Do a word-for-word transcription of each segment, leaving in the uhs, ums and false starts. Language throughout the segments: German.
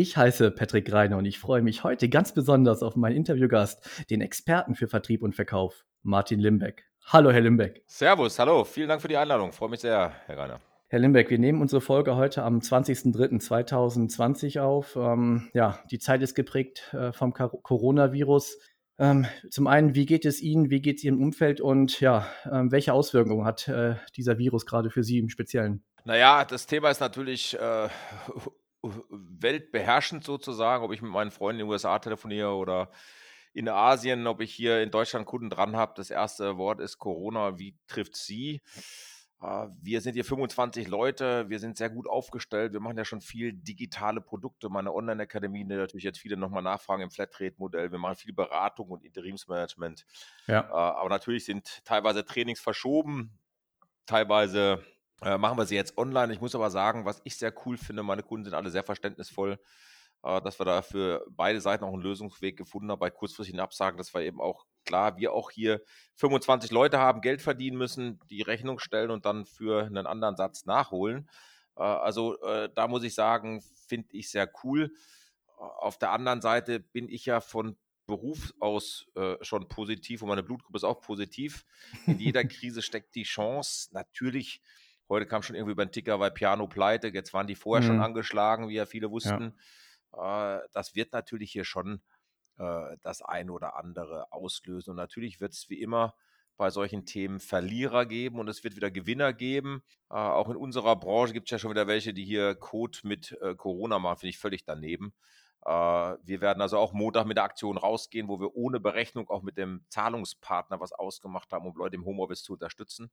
Ich heiße Patrick Greiner und ich freue mich heute ganz besonders auf meinen Interviewgast, den Experten für Vertrieb und Verkauf, Martin Limbeck. Hallo, Herr Limbeck. Servus, hallo. Vielen Dank für die Einladung. Freue mich sehr, Herr Greiner. Herr Limbeck, wir nehmen unsere Folge heute am zwanzigsten dritten zweitausendzwanzig auf. Ähm, ja, die Zeit ist geprägt äh, vom Kar- Coronavirus. Ähm, zum einen, wie geht es Ihnen, wie geht es Ihrem Umfeld und ja, ähm, welche Auswirkungen hat äh, dieser Virus gerade für Sie im Speziellen? Naja, das Thema ist natürlich äh, weltbeherrschend sozusagen, ob ich mit meinen Freunden in den U S A telefoniere oder in Asien, ob ich hier in Deutschland Kunden dran habe. Das erste Wort ist Corona, wie trifft Sie? Wir sind hier fünfundzwanzig Leute, wir sind sehr gut aufgestellt, wir machen ja schon viel digitale Produkte, meine Online-Akademie, natürlich jetzt viele nochmal nachfragen im Flatrate-Modell, wir machen viel Beratung und Interimsmanagement, ja. Aber natürlich sind teilweise Trainings verschoben, teilweise machen wir sie jetzt online. Ich muss aber sagen, was ich sehr cool finde, meine Kunden sind alle sehr verständnisvoll, dass wir da für beide Seiten auch einen Lösungsweg gefunden haben bei kurzfristigen Absagen, dass wir eben auch, klar, wir auch hier fünfundzwanzig Leute haben, Geld verdienen müssen, die Rechnung stellen und dann für einen anderen Satz nachholen. Also da muss ich sagen, finde ich sehr cool. Auf der anderen Seite bin ich ja von Beruf aus äh, schon positiv und meine Blutgruppe ist auch positiv. In jeder Krise steckt die Chance. Natürlich, heute kam schon irgendwie über den Ticker, weil Piano pleite, jetzt waren die vorher mhm. schon angeschlagen, wie ja viele wussten. Ja. Äh, das wird natürlich hier schon das eine oder andere auslösen. Und natürlich wird es wie immer bei solchen Themen Verlierer geben und es wird wieder Gewinner geben. Äh, auch in unserer Branche gibt es ja schon wieder welche, die hier Code mit äh, Corona machen, finde ich völlig daneben. Äh, wir werden also auch Montag mit der Aktion rausgehen, wo wir ohne Berechnung auch mit dem Zahlungspartner was ausgemacht haben, um Leute im Homeoffice zu unterstützen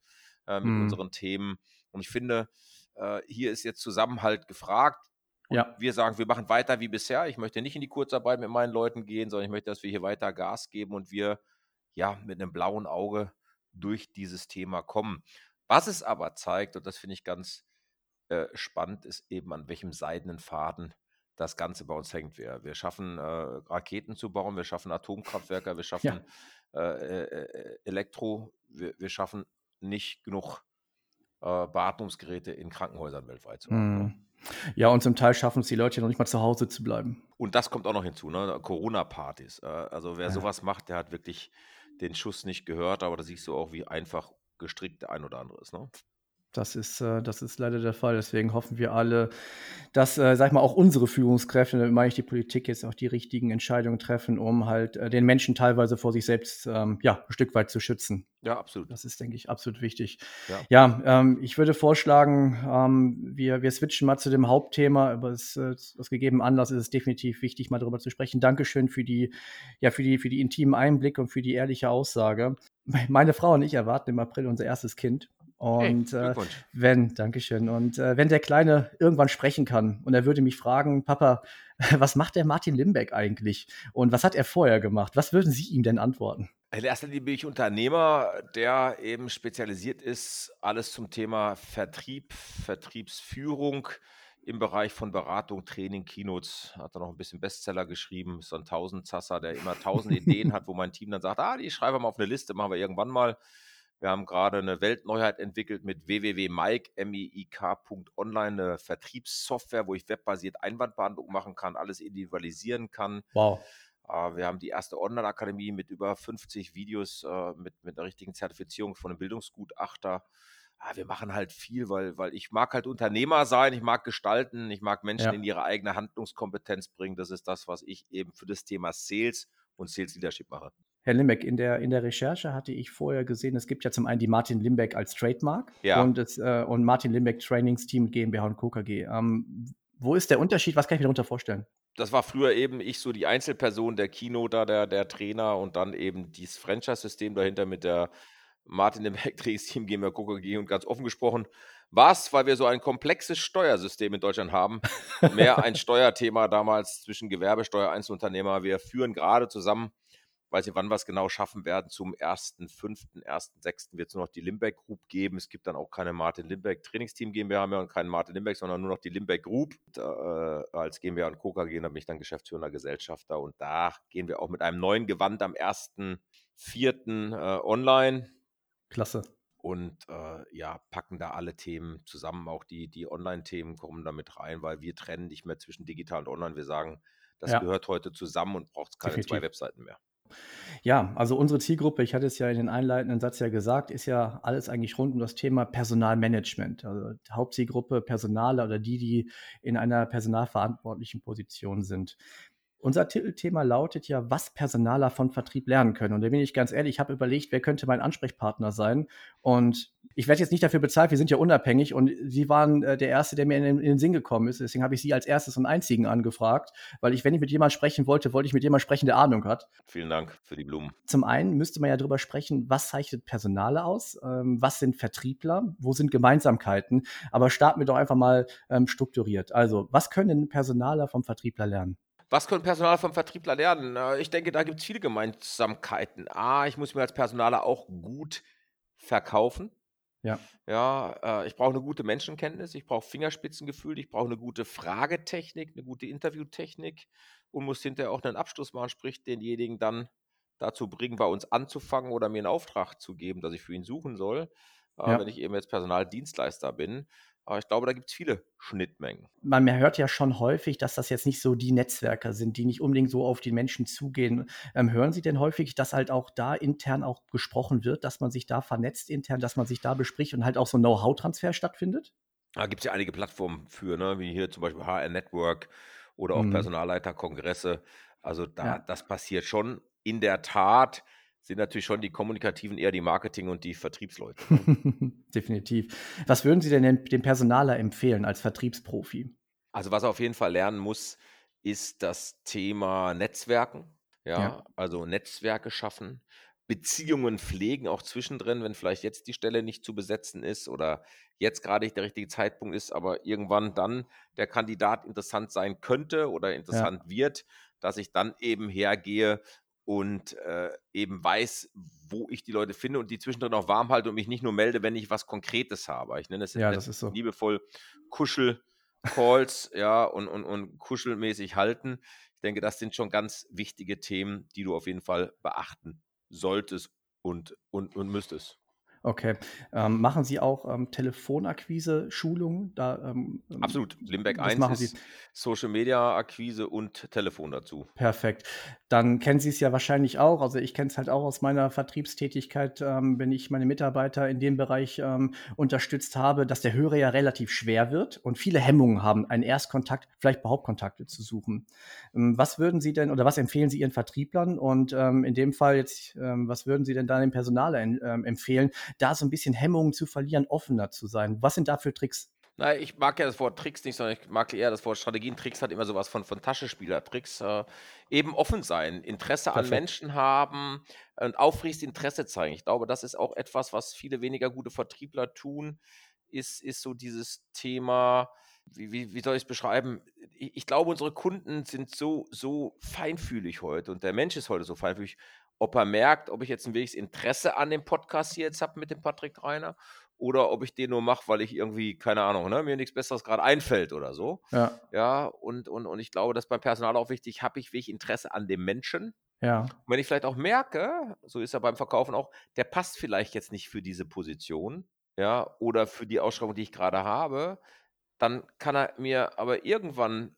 äh, mit mhm. unseren Themen. Und ich finde, äh, hier ist jetzt Zusammenhalt gefragt. Ja. Wir sagen, wir machen weiter wie bisher. Ich möchte nicht in die Kurzarbeit mit meinen Leuten gehen, sondern ich möchte, dass wir hier weiter Gas geben und wir ja mit einem blauen Auge durch dieses Thema kommen. Was es aber zeigt, und das finde ich ganz äh, spannend, ist eben, an welchem seidenen Faden das Ganze bei uns hängt. Wir, wir schaffen äh, Raketen zu bauen, wir schaffen Atomkraftwerke, wir schaffen ja. äh, äh, Elektro, wir, wir schaffen nicht genug äh, Beatmungsgeräte in Krankenhäusern weltweit zu machen. Mhm. Ja, und zum Teil schaffen es die Leute noch nicht mal zu Hause zu bleiben. Und das kommt auch noch hinzu, ne? Corona-Partys. Also wer ja. sowas macht, der hat wirklich den Schuss nicht gehört, aber da siehst du auch, wie einfach gestrickt der ein oder andere ist, ne? Das ist, das ist leider der Fall. Deswegen hoffen wir alle, dass, sag ich mal, auch unsere Führungskräfte, damit meine ich die Politik, jetzt auch die richtigen Entscheidungen treffen, um halt den Menschen teilweise vor sich selbst ähm, ja, ein Stück weit zu schützen. Ja, absolut. Das ist, denke ich, absolut wichtig. Ja, ja ähm, ich würde vorschlagen, ähm, wir, wir switchen mal zu dem Hauptthema, aber es, äh, aus gegebenem Anlass ist es definitiv wichtig, mal darüber zu sprechen. Dankeschön für die, ja, für die, für die intimen Einblicke und für die ehrliche Aussage. Meine Frau und ich erwarten im April unser erstes Kind. Und hey, äh, wenn, Dankeschön. Und äh, wenn der Kleine irgendwann sprechen kann und er würde mich fragen, Papa, was macht der Martin Limbeck eigentlich? Und was hat er vorher gemacht? Was würden Sie ihm denn antworten? In erster Linie bin ich Unternehmer, der eben spezialisiert ist, alles zum Thema Vertrieb, Vertriebsführung im Bereich von Beratung, Training, Keynotes. Hat er noch ein bisschen Bestseller geschrieben, ist so ein Tausendsasser, der immer tausend Ideen hat, wo mein Team dann sagt, ah, die schreiben wir mal auf eine Liste, machen wir irgendwann mal. Wir haben gerade eine Weltneuheit entwickelt mit w w w punkt meik punkt online, eine Vertriebssoftware, wo ich webbasiert Einwandbehandlung machen kann, alles individualisieren kann. Wow. Wir haben die erste Online-Akademie mit über fünfzig Videos, mit, mit einer richtigen Zertifizierung von einem Bildungsgutachter. Wir machen halt viel, weil, weil ich mag halt Unternehmer sein, ich mag gestalten, ich mag Menschen ja. in ihre eigene Handlungskompetenz bringen. Das ist das, was ich eben für das Thema Sales und Sales Leadership mache. Herr Limbeck, in der, in der Recherche hatte ich vorher gesehen, es gibt ja zum einen die Martin Limbeck als Trademark ja. und, das, äh, und Martin Limbeck Trainings-Team GmbH Co. K G. Ähm, wo ist der Unterschied? Was kann ich mir darunter vorstellen? Das war früher eben ich so die Einzelperson, der Keynoter, der, der Trainer und dann eben dieses Franchise-System dahinter mit der Martin Limbeck Trainings-Team GmbH Co. K G. Und ganz offen gesprochen war es, weil wir so ein komplexes Steuersystem in Deutschland haben, mehr ein Steuerthema damals zwischen Gewerbesteuer, Einzelunternehmer. Wir führen gerade zusammen, weiß nicht, wann wir es genau schaffen werden, zum ersten fünften, ersten sechsten wird es nur noch die Limbeck Group geben. Es gibt dann auch keine Martin Limbeck Trainings-Team GmbH mehr und keinen Martin Limbeck, sondern nur noch die Limbeck Group. Und, äh, als GmbH und Co. K G, da bin ich dann geschäftsführender Gesellschafter und da gehen wir auch mit einem neuen Gewand am ersten vierten äh, online. Klasse. und äh, ja, packen da alle Themen zusammen. Auch die, die Online-Themen kommen damit rein, weil wir trennen nicht mehr zwischen digital und online. Wir sagen, das ja. gehört heute zusammen und braucht keine Definitiv. Zwei Webseiten mehr. Ja, also unsere Zielgruppe, ich hatte es ja in den einleitenden Satz ja gesagt, ist ja alles eigentlich rund um das Thema Personalmanagement. Also Hauptzielgruppe Personaler oder die, die in einer personalverantwortlichen Position sind. Unser Titelthema lautet ja, was Personaler von Vertrieb lernen können. Und da bin ich ganz ehrlich, ich habe überlegt, wer könnte mein Ansprechpartner sein. Und ich werde jetzt nicht dafür bezahlt, wir sind ja unabhängig. Und Sie waren äh, der Erste, der mir in den, in den Sinn gekommen ist. Deswegen habe ich Sie als erstes und einzigen angefragt. Weil ich, wenn ich mit jemandem sprechen wollte, wollte ich mit jemandem sprechen, der Ahnung hat. Vielen Dank für die Blumen. Zum einen müsste man ja darüber sprechen, was zeichnet Personaler aus? Ähm, was sind Vertriebler? Wo sind Gemeinsamkeiten? Aber starten wir doch einfach mal ähm, strukturiert. Also, was können Personaler vom Vertriebler lernen? Was können Personaler vom Vertriebler lernen? Ich denke, da gibt es viele Gemeinsamkeiten. A, ich muss mir als Personaler auch gut verkaufen. Ja. Ja, ich brauche eine gute Menschenkenntnis, ich brauche Fingerspitzengefühl, ich brauche eine gute Fragetechnik, eine gute Interviewtechnik und muss hinterher auch einen Abschluss machen, sprich denjenigen dann dazu bringen, bei uns anzufangen oder mir einen Auftrag zu geben, dass ich für ihn suchen soll, ja. wenn ich eben jetzt Personaldienstleister bin. Aber ich glaube, da gibt es viele Schnittmengen. Man hört ja schon häufig, dass das jetzt nicht so die Netzwerker sind, die nicht unbedingt so auf die Menschen zugehen. Ähm, hören Sie denn häufig, dass halt auch da intern auch gesprochen wird, dass man sich da vernetzt intern, dass man sich da bespricht und halt auch so ein Know-how-Transfer stattfindet? Da gibt es ja einige Plattformen für, ne? Wie hier zum Beispiel H R Network oder auch hm. Personalleiterkongresse. Also da, ja. das passiert schon. In der Tat sind natürlich schon die Kommunikativen eher die Marketing- und die Vertriebsleute. Definitiv. Was würden Sie denn dem Personaler empfehlen als Vertriebsprofi? Also was er auf jeden Fall lernen muss, ist das Thema Netzwerken. Ja, ja. Also Netzwerke schaffen, Beziehungen pflegen, auch zwischendrin, wenn vielleicht jetzt die Stelle nicht zu besetzen ist oder jetzt gerade nicht der richtige Zeitpunkt ist, aber irgendwann dann der Kandidat interessant sein könnte oder interessant ja. wird, dass ich dann eben hergehe, und äh, eben weiß, wo ich die Leute finde und die zwischendrin auch warm halte und mich nicht nur melde, wenn ich was Konkretes habe. Ich nenne es ja, das ist so. Liebevoll Kuschel-Calls ja, und, und, und kuschelmäßig halten. Ich denke, das sind schon ganz wichtige Themen, die du auf jeden Fall beachten solltest und, und, und müsstest. Okay. Ähm, machen Sie auch ähm, Telefonakquise-Schulungen? Da, ähm, Absolut. Limbeck eins ist Social-Media-Akquise und Telefon dazu. Perfekt. Dann kennen Sie es ja wahrscheinlich auch. Also ich kenne es halt auch aus meiner Vertriebstätigkeit, ähm, wenn ich meine Mitarbeiter in dem Bereich ähm, unterstützt habe, dass der Hörer ja relativ schwer wird und viele Hemmungen haben, einen Erstkontakt, vielleicht überhaupt Kontakte zu suchen. Ähm, was würden Sie denn oder was empfehlen Sie Ihren Vertrieblern? Und ähm, in dem Fall jetzt, ähm, was würden Sie denn da dem Personal in, ähm, empfehlen, da so ein bisschen Hemmungen zu verlieren, offener zu sein. Was sind da für Tricks? Na, ich mag ja das Wort Tricks nicht, sondern ich mag eher das Wort Strategien. Tricks hat immer sowas von, von Taschenspieler-Tricks. Äh, eben offen sein, Interesse Perfekt. An Menschen haben und aufrichtiges Interesse zeigen. Ich glaube, das ist auch etwas, was viele weniger gute Vertriebler tun, ist, ist so dieses Thema, wie, wie, wie soll ich es beschreiben? Ich, ich glaube, unsere Kunden sind so, so feinfühlig heute und der Mensch ist heute so feinfühlig. Ob er merkt, ob ich jetzt ein wenig Interesse an dem Podcast hier jetzt habe mit dem Patrick Greiner oder ob ich den nur mache, weil ich irgendwie, keine Ahnung, ne, mir nichts Besseres gerade einfällt oder so. Ja, ja und, und, und ich glaube, das ist beim Personal auch wichtig, habe ich wirklich Interesse an dem Menschen. Ja. Und wenn ich vielleicht auch merke, so ist er beim Verkaufen auch, der passt vielleicht jetzt nicht für diese Position, ja, oder für die Ausschreibung, die ich gerade habe, dann kann er mir aber irgendwann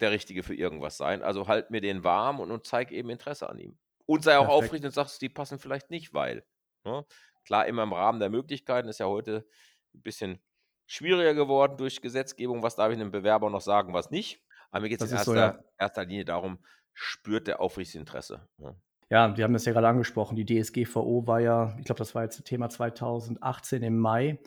der Richtige für irgendwas sein. Also halt mir den warm und, und zeig eben Interesse an ihm. Und sei auch Perfekt. Aufrichtig und sagst, die passen vielleicht nicht, weil. Ne? Klar, immer im Rahmen der Möglichkeiten, ist ja heute ein bisschen schwieriger geworden durch Gesetzgebung. Was darf ich einem Bewerber noch sagen, was nicht? Aber mir geht es in erster, so, ja. erster Linie darum, spürt der aufrichtiges Interesse. Ne? Ja, wir haben das ja gerade angesprochen. Die D S G V O war ja, ich glaube, das war jetzt Thema zweitausendachtzehn im Mai.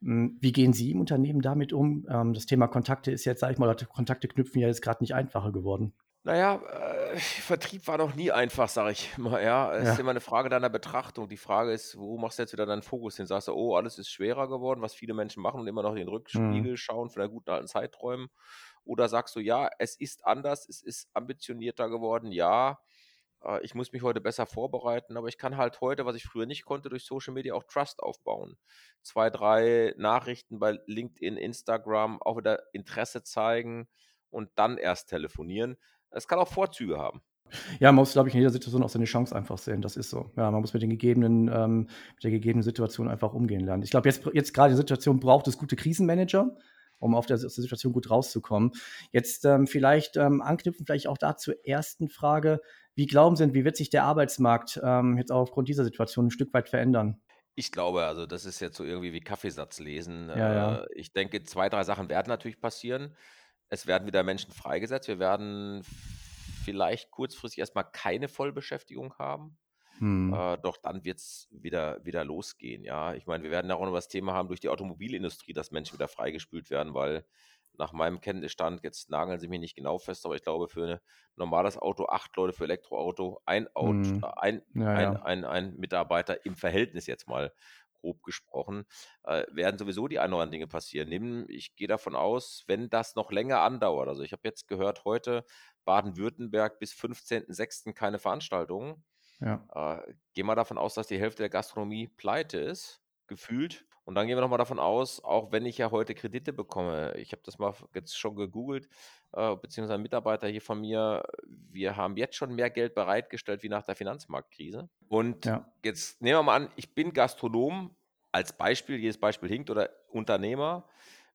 Wie gehen Sie im Unternehmen damit um? Das Thema Kontakte ist jetzt, sag ich mal, Kontakte knüpfen ja jetzt gerade nicht einfacher geworden. Naja, äh, Vertrieb war noch nie einfach, sage ich mal. Ja, es ja. ist immer eine Frage deiner Betrachtung. Die Frage ist, wo machst du jetzt wieder deinen Fokus hin? Sagst du, oh, alles ist schwerer geworden, was viele Menschen machen und immer noch in den Rückspiegel mhm. schauen von der guten alten Zeit träumen. Oder sagst du, ja, es ist anders, es ist ambitionierter geworden, ja. Äh, ich muss mich heute besser vorbereiten, aber ich kann halt heute, was ich früher nicht konnte, durch Social Media auch Trust aufbauen. Zwei, drei Nachrichten bei LinkedIn, Instagram, auch wieder Interesse zeigen und dann erst telefonieren. Es kann auch Vorzüge haben. Ja, man muss, glaube ich, in jeder Situation auch seine Chance einfach sehen. Das ist so. Ja, man muss mit den gegebenen, ähm, mit der gegebenen Situation einfach umgehen lernen. Ich glaube, jetzt, jetzt gerade die Situation braucht es gute Krisenmanager, um auf der, aus der Situation gut rauszukommen. Jetzt ähm, vielleicht ähm, anknüpfen, vielleicht auch da zur ersten Frage. Wie glauben Sie, wie wird sich der Arbeitsmarkt ähm, jetzt auch aufgrund dieser Situation ein Stück weit verändern? Ich glaube, also das ist jetzt so irgendwie wie Kaffeesatz lesen. Ja, ja. Äh, ich denke, zwei, drei Sachen werden natürlich passieren. Es werden wieder Menschen freigesetzt. Wir werden vielleicht kurzfristig erstmal keine Vollbeschäftigung haben. Hm. Äh, doch dann wird es wieder, wieder losgehen, ja. Ich meine, wir werden da auch noch das Thema haben durch die Automobilindustrie, dass Menschen wieder freigespült werden, weil nach meinem Kenntnisstand, jetzt nageln Sie mich nicht genau fest, aber ich glaube, für ein normales Auto acht Leute, für Elektroauto ein, Auto, hm. ein, ja, ein, ja. ein, ein, ein Mitarbeiter im Verhältnis jetzt mal grob gesprochen, äh, werden sowieso die ein oder anderen Dinge passieren. Nehmen, ich gehe davon aus, wenn das noch länger andauert, also ich habe jetzt gehört, heute Baden-Württemberg bis fünfzehnten sechsten keine Veranstaltungen. Ja. Äh, gehen wir davon aus, dass die Hälfte der Gastronomie pleite ist, gefühlt. Und dann gehen wir nochmal davon aus, auch wenn ich ja heute Kredite bekomme, ich habe das mal jetzt schon gegoogelt, äh, beziehungsweise ein Mitarbeiter hier von mir, wir haben jetzt schon mehr Geld bereitgestellt wie nach der Finanzmarktkrise. Und ja. Jetzt nehmen wir mal an, ich bin Gastronom, als Beispiel, jedes Beispiel hinkt, oder Unternehmer.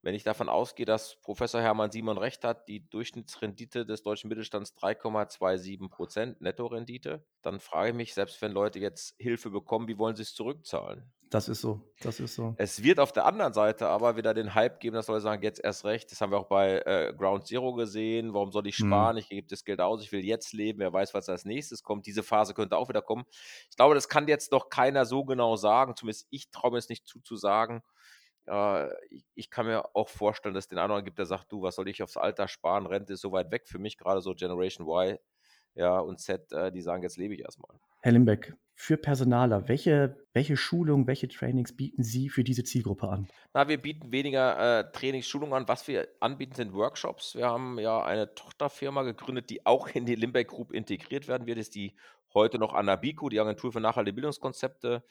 Wenn ich davon ausgehe, dass Professor Hermann Simon recht hat, die Durchschnittsrendite des deutschen Mittelstands drei Komma siebenundzwanzig Prozent Nettorendite, dann frage ich mich, selbst wenn Leute jetzt Hilfe bekommen, wie wollen sie es zurückzahlen? Das ist so, das ist so. Es wird auf der anderen Seite aber wieder den Hype geben, dass Leute sagen, jetzt erst recht, das haben wir auch bei äh, Ground Zero gesehen, warum soll ich sparen, hm. ich gebe das Geld aus, ich will jetzt leben, wer weiß, was als nächstes kommt, diese Phase könnte auch wieder kommen. Ich glaube, das kann jetzt noch keiner so genau sagen, zumindest ich traue mir es nicht zuzusagen. Ich kann mir auch vorstellen, dass es den einen oder anderen gibt, der sagt, du, was soll ich aufs Alter sparen, Rente ist so weit weg für mich, gerade so Generation Y ja, und Z, die sagen, jetzt lebe ich erstmal. Herr Limbeck, für Personaler, welche, welche Schulungen, welche Trainings bieten Sie für diese Zielgruppe an? Na, wir bieten weniger äh, Trainingsschulungen an. Was wir anbieten, sind Workshops. Wir haben ja eine Tochterfirma gegründet, die auch in die Limbeck Group integriert werden wird. Das ist die heute noch Anabiku, die Agentur für nachhaltige Bildungskonzepte.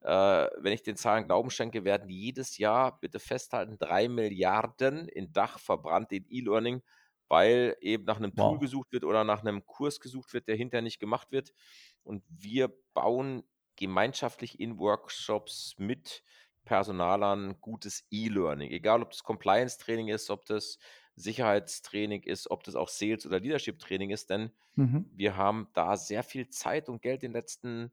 Äh, wenn ich den Zahlen Glauben schenke, werden jedes Jahr, bitte festhalten, drei Milliarden in Dach verbrannt in E-Learning, weil eben nach einem Tool wow. gesucht wird oder nach einem Kurs gesucht wird, der hinterher nicht gemacht wird. Und wir bauen gemeinschaftlich in Workshops mit Personalern gutes E-Learning. Egal, ob das Compliance-Training ist, ob das Sicherheitstraining ist, ob das auch Sales- oder Leadership-Training ist, denn mhm. wir haben da sehr viel Zeit und Geld in den letzten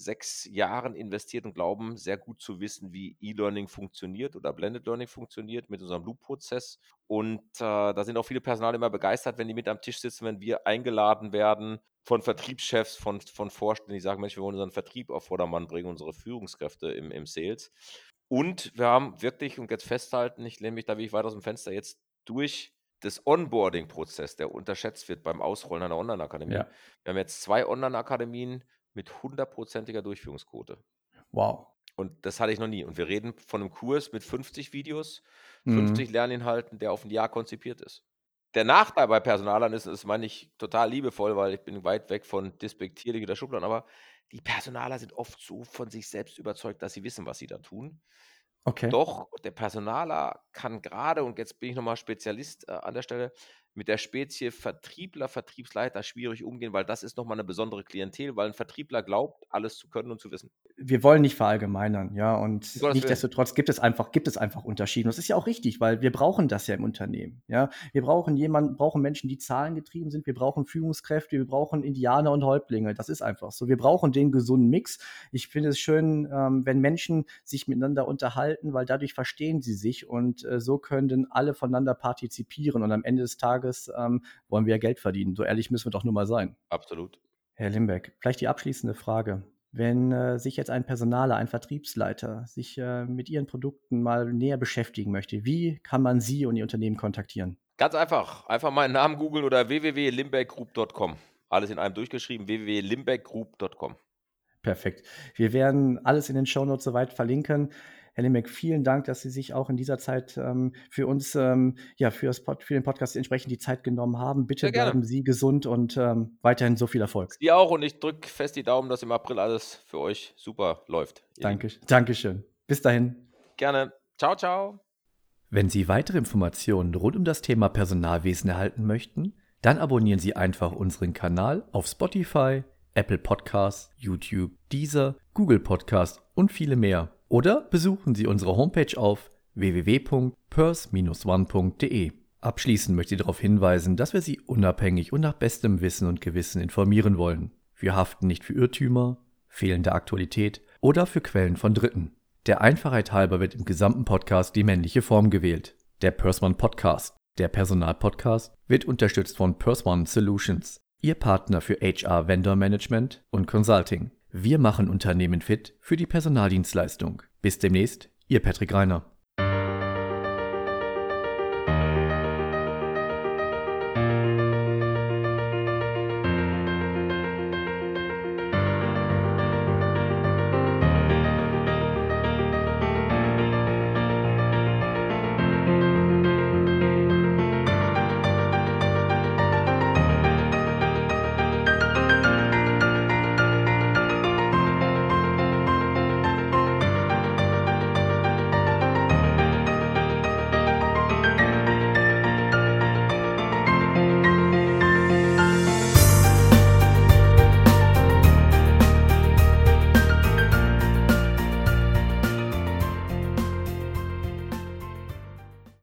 sechs Jahren investiert und glauben, sehr gut zu wissen, wie E-Learning funktioniert oder Blended Learning funktioniert mit unserem Loop-Prozess. Und äh, da sind auch viele Personal immer begeistert, wenn die mit am Tisch sitzen, wenn wir eingeladen werden von Vertriebschefs, von, von Vorständen, die sagen, Mensch, wir wollen unseren Vertrieb auf Vordermann bringen, unsere Führungskräfte im, im Sales. Und wir haben wirklich, und jetzt festhalten, ich lehne mich da wirklich weit aus dem Fenster, jetzt durch das Onboarding-Prozess, der unterschätzt wird beim Ausrollen einer Online-Akademie. Ja. Wir haben jetzt zwei Online-Akademien mit hundertprozentiger Durchführungsquote. Wow. Und das hatte ich noch nie. Und wir reden von einem Kurs mit fünfzig Videos, fünfzig mhm. Lerninhalten, der auf ein Jahr konzipiert ist. Der Nachteil bei Personalern ist, das meine ich total liebevoll, weil ich bin weit weg von despektierlich oder Schubladen, aber die Personaler sind oft so von sich selbst überzeugt, dass sie wissen, was sie da tun. Okay. Doch der Personaler kann gerade, und jetzt bin ich nochmal Spezialist äh, an der Stelle, mit der Spezie Vertriebler, Vertriebsleiter schwierig umgehen, weil das ist nochmal eine besondere Klientel, weil ein Vertriebler glaubt, alles zu können und zu wissen. Wir wollen nicht verallgemeinern, ja, und nichtsdestotrotz gibt es einfach, gibt es einfach Unterschiede. Und das ist ja auch richtig, weil wir brauchen das ja im Unternehmen, ja. Wir brauchen jemanden, brauchen Menschen, die zahlengetrieben sind, wir brauchen Führungskräfte, wir brauchen Indianer und Häuptlinge, das ist einfach so. Wir brauchen den gesunden Mix. Ich finde es schön, wenn Menschen sich miteinander unterhalten, weil dadurch verstehen sie sich und so können dann alle voneinander partizipieren und am Ende des Tages Ist, ähm, wollen wir ja Geld verdienen. So ehrlich müssen wir doch nur mal sein. Absolut. Herr Limbeck, vielleicht die abschließende Frage. Wenn äh, sich jetzt ein Personaler, ein Vertriebsleiter sich äh, mit Ihren Produkten mal näher beschäftigen möchte, wie kann man Sie und Ihr Unternehmen kontaktieren? Ganz einfach. Einfach meinen Namen googeln oder w w w punkt limbeck group punkt com. Alles in einem durchgeschrieben, w w w punkt limbeck group punkt com. Perfekt. Wir werden alles in den Shownotes soweit verlinken. Herr Limbeck, vielen Dank, dass Sie sich auch in dieser Zeit ähm, für uns, ähm, ja, für, das Pod, für den Podcast entsprechend die Zeit genommen haben. Bitte bleiben Sie gesund und ähm, weiterhin so viel Erfolg. Sie auch, und ich drücke fest die Daumen, dass im April alles für euch super läuft. Danke, Dankeschön. Bis dahin. Gerne. Ciao, ciao. Wenn Sie weitere Informationen rund um das Thema Personalwesen erhalten möchten, dann abonnieren Sie einfach unseren Kanal auf Spotify, Apple Podcasts, YouTube, Deezer, Google Podcasts und viele mehr. Oder besuchen Sie unsere Homepage auf w w w punkt pers dash one punkt de. Abschließend möchte ich darauf hinweisen, dass wir Sie unabhängig und nach bestem Wissen und Gewissen informieren wollen. Wir haften nicht für Irrtümer, fehlende Aktualität oder für Quellen von Dritten. Der Einfachheit halber wird im gesamten Podcast die männliche Form gewählt. Der PersOne Podcast, der Personal-Podcast, wird unterstützt von PersOne Solutions, Ihr Partner für H R Vendor Management und Consulting. Wir machen Unternehmen fit für die Personaldienstleistung. Bis demnächst, Ihr Patrick Greiner.